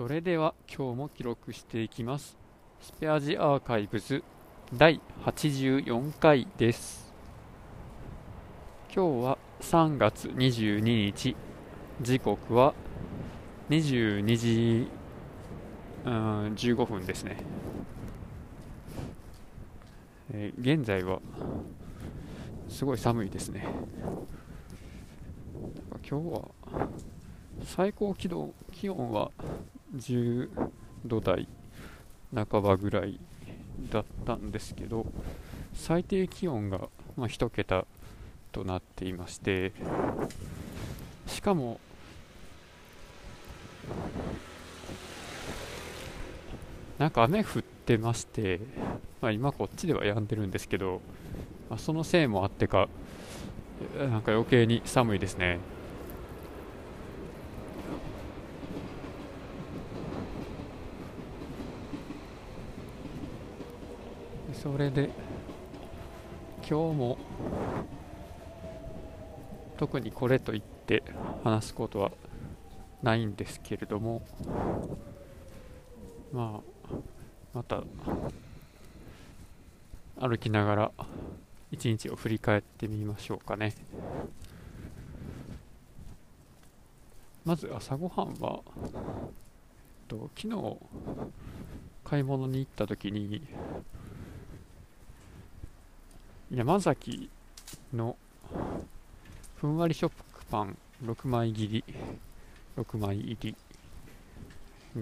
それでは今日も記録していきます。スペアジアーカイブズ第84回です。今日は3月22日、時刻は22時15分ですね。現在はすごい寒いですね。今日は最高気温は10度台半ばぐらいだったんですけど、最低気温が1桁となっていまして、しかもなんか雨降ってまして、今こっちでは止んでるんですけど、そのせいもあってかなんか余計に寒いですね。それで今日も特にこれと言って話すことはないんですけれども、また歩きながら一日を振り返ってみましょうかね。まず朝ごはんは、昨日買い物に行った時に山崎のふんわり食パン6枚入りが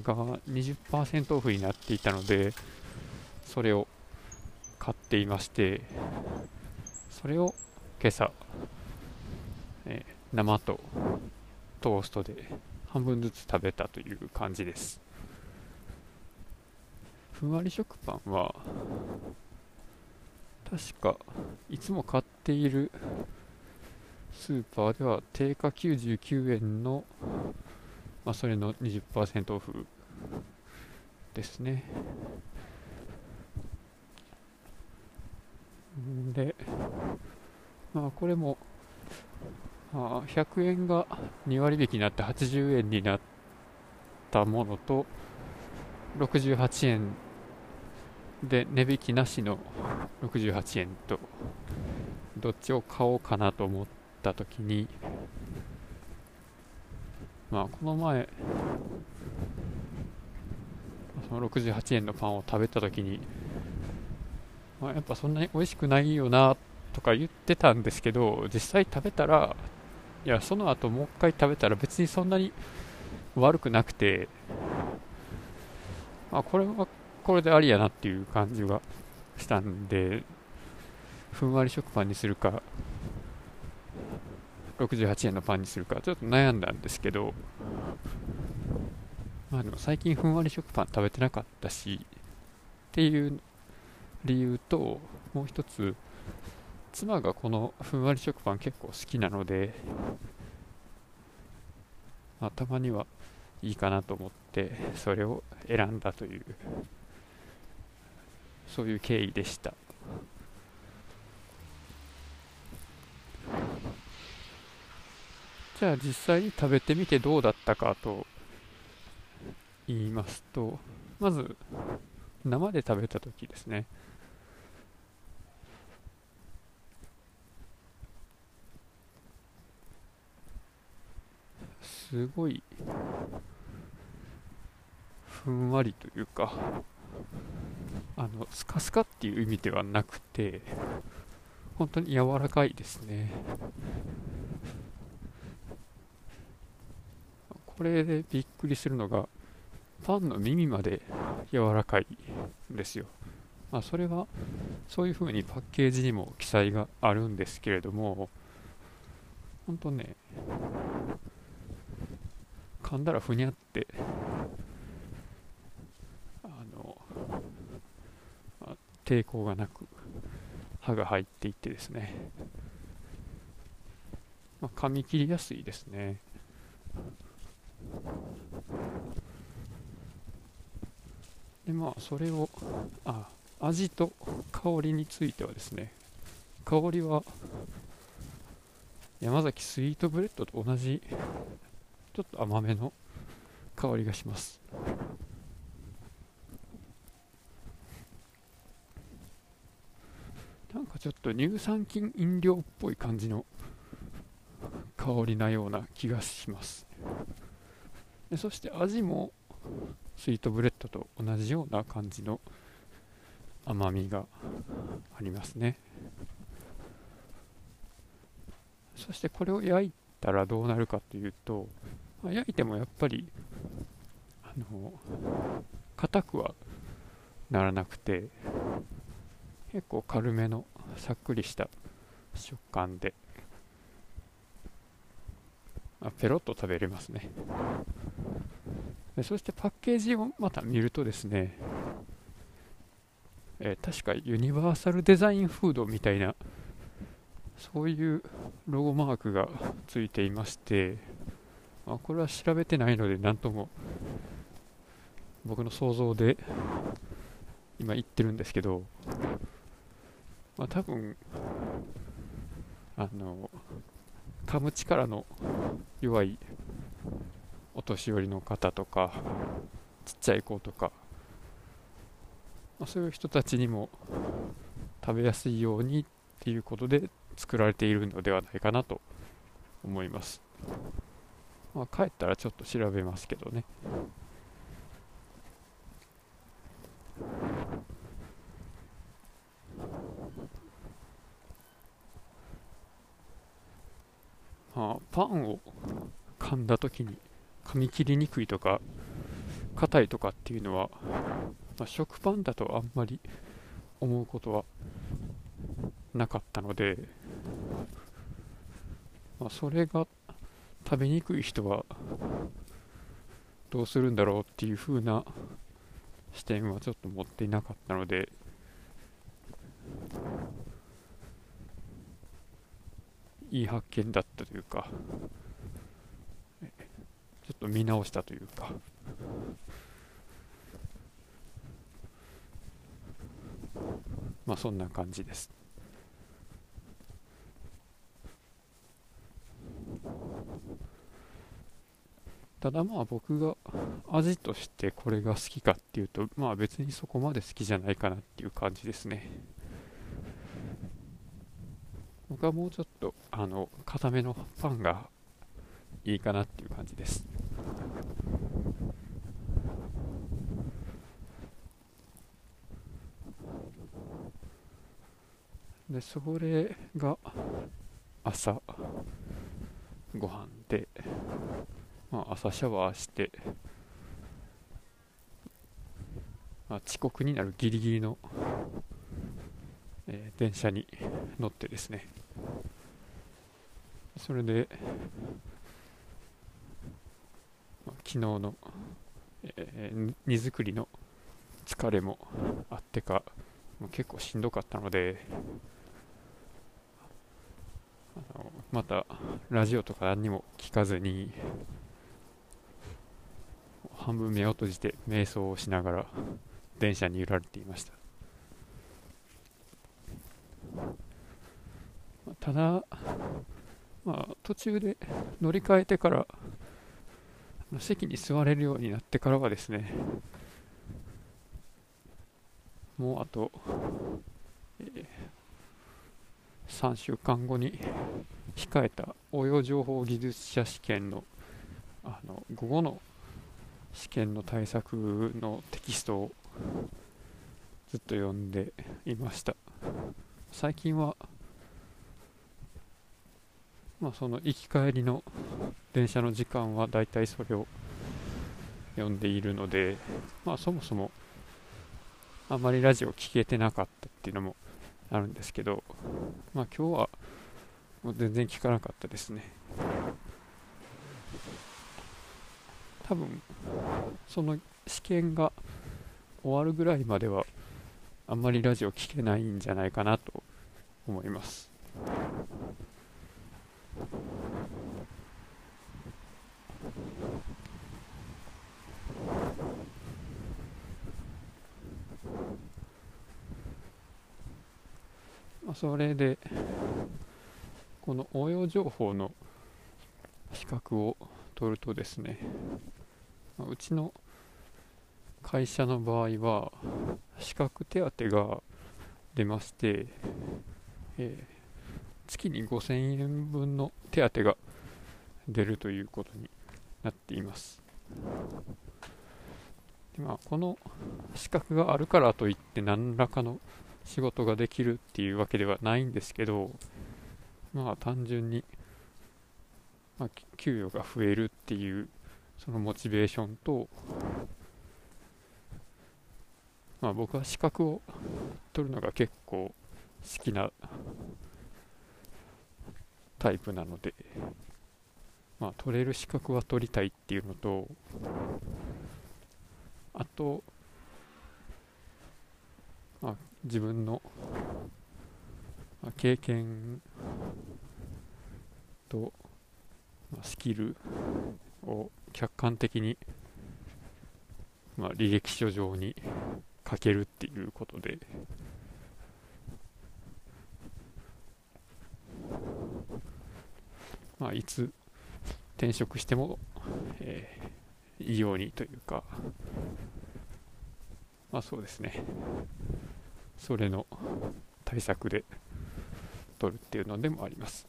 20% オフになっていたので、それを買っていまして、それを今朝、生とトーストで半分ずつ食べたという感じです。ふんわり食パンは確かいつも買っているスーパーでは定価99円の、それの 20% オフですね。で、これも100円が2割引きになって80円になったものと、68円で値引きなしの68円と、どっちを買おうかなと思ったときに、この前その68円のパンを食べたときに、やっぱそんなに美味しくないよなとか言ってたんですけど、実際食べたら、その後もう一回食べたら別にそんなに悪くなくて、これはこれでありやなっていう感じがしたんで、ふんわり食パンにするか68円のパンにするかちょっと悩んだんですけど、でも最近ふんわり食パン食べてなかったしっていう理由と、もう一つ妻がこのふんわり食パン結構好きなので、たまにはいいかなと思ってそれを選んだという、そういう経緯でした。じゃあ実際に食べてみてどうだったかと言いますと、まず生で食べた時ですね。すごいふんわりというか、スカスカっていう意味ではなくて、本当に柔らかいですね。これでびっくりするのが、パンの耳まで柔らかいんですよ。それはそういう風にパッケージにも記載があるんですけれども、本当ね、噛んだらふにゃって抵抗がなく刃が入っていってですね、噛み切りやすいですね。で、それを味と香りについてはですね、香りは山崎スイートブレッドと同じちょっと甘めの香りがします。なんかちょっと乳酸菌飲料っぽい感じの香りなような気がします。でそして味もスイートブレッドと同じような感じの甘みがありますね。そしてこれを焼いたらどうなるかというと、焼いてもやっぱり硬くはならなくて、結構軽めのさっくりした食感で、ペロッと食べれますね。でそしてパッケージをまた見るとですね、確かユニバーサルデザインフードみたいなそういうロゴマークがついていまして、これは調べてないので何とも僕の想像で今言ってるんですけど、多分噛む力の弱いお年寄りの方とかちっちゃい子とか、そういう人たちにも食べやすいようにっていうことで作られているのではないかなと思います。帰ったらちょっと調べますけどね。パンを噛んだ時に噛み切りにくいとか硬いとかっていうのは、食パンだとあんまり思うことはなかったので、それが食べにくい人はどうするんだろうっていう風な視点はちょっと持っていなかったので、いい発見だったというか、ちょっと見直したというか、そんな感じです。ただ僕が味としてこれが好きかっていうと、別にそこまで好きじゃないかなっていう感じですね。僕はもうちょっと固めのパンがいいかなっていう感じです。でそれが朝ご飯で、朝シャワーして、遅刻になるギリギリの、電車に乗ってですね、それで、昨日の、荷造りの疲れもあってか結構しんどかったので、またラジオとか何にも聞かずに半分目を閉じて瞑想をしながら電車に揺られていました。ただ、途中で乗り換えてから、席に座れるようになってからはですね、もうあと、3週間後に控えた応用情報技術者試験の、午後の試験の対策のテキストをずっと読んでいました。最近は、その行き帰りの電車の時間はだいたいそれを読んでいるので、そもそもあまりラジオ聞けてなかったっていうのもあるんですけど、今日はもう全然聞かなかったですね。多分その試験が終わるぐらいまではあんまりラジオ聞けないんじゃないかなと思います。それでこの応用情報の資格を取るとですね、うちの会社の場合は資格手当が出まして、月に5000円分の手当が出るということになっています。で、まあ、この資格があるからといって何らかの仕事ができるっていうわけではないんですけど、まあ単純に、まあ、給与が増えるっていうそのモチベーションと、まあ、僕は資格を取るのが結構好きなタイプなので、まあ、取れる資格は取りたいっていうのと、あと、まあ、自分の経験とスキルを客観的に、まあ、履歴書上に書けるっていうことで、まあ、いつ転職しても、いいようにというか、まあそうですね、それの対策で取るっていうのでもあります。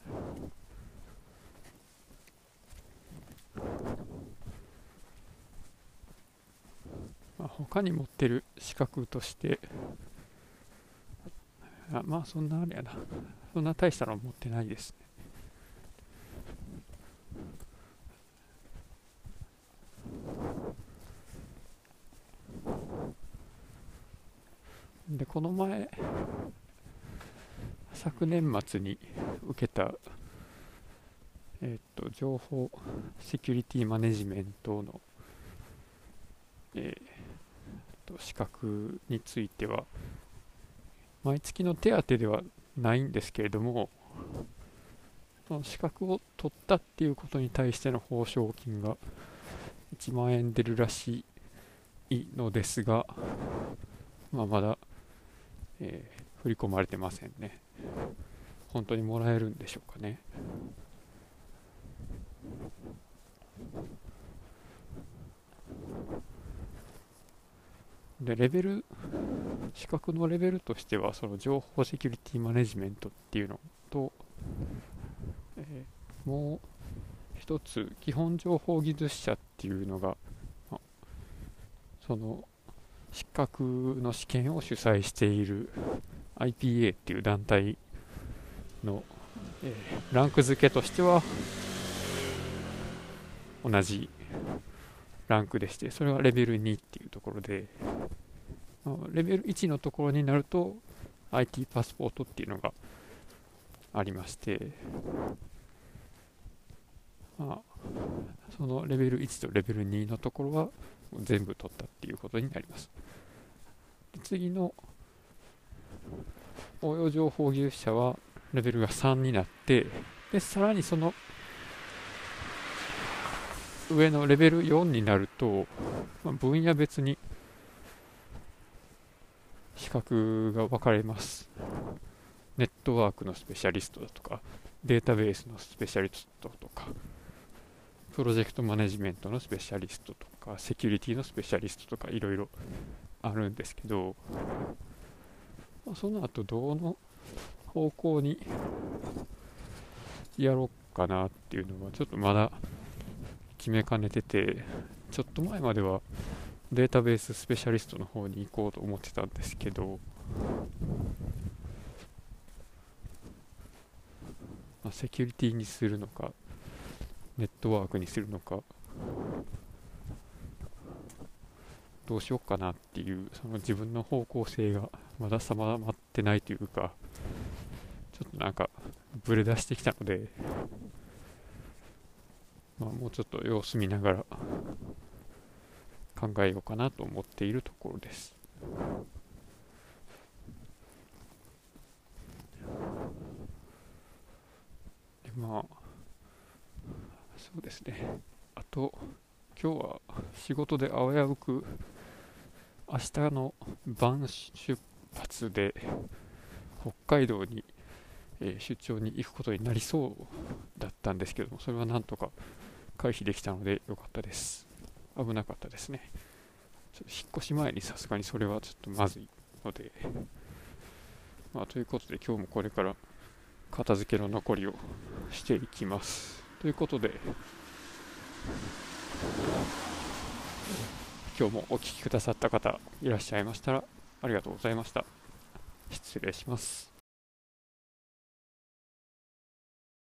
まあ、他に持ってる資格として、まあそんなあれやな、そんな大したの持ってないですね。で、この前、昨年末に受けた、情報セキュリティマネジメントの、資格については、毎月の手当ではないんですけれども、その資格を取ったっていうことに対しての報奨金が1万円出るらしいのですが、まあ、まだ振り込まれてませんね。本当にもらえるんでしょうかね。で、レベル、資格のレベルとしては、その情報セキュリティマネジメントっていうのと、もう一つ基本情報技術者っていうのが、まあ、その資格の試験を主催している IPA っていう団体の、ランク付けとしては同じランクでして、それはレベル2っていうところで、レベル1のところになると IT パスポートっていうのがありまして、まあそのレベル1とレベル2のところは全部取ったっていうことになります。次の応用情報技術者はレベルが3になって、でさらにその上のレベル4になると、まあ、分野別に資格が分かれます。ネットワークのスペシャリストだとか、データベースのスペシャリストとか、プロジェクトマネジメントのスペシャリストとか、セキュリティのスペシャリストとか、いろいろあるんですけど、まあ、その後どの方向にやろうかなっていうのはちょっとまだ決めかねてて、ちょっと前まではデータベーススペシャリストの方に行こうと思ってたんですけど、まあ、セキュリティにするのかネットワークにするのかどうしようかなっていう、その自分の方向性がまだ定まってないというか、ちょっとなんかブレ出してきたので、まあ、もうちょっと様子見ながら考えようかなと思っているところです。で、まあそうですね。あと、今日は仕事で危うく明日の晩出発で北海道に出張に行くことになりそうだったんですけども、それはなんとか回避できたので良かったです。危なかったですね。ちょっと引っ越し前にさすがにそれはちょっとまずいので、まあ、ということで今日もこれから片付けの残りをしていきます。ということで今日もお聞きくださった方いらっしゃいましたらありがとうございました。失礼します。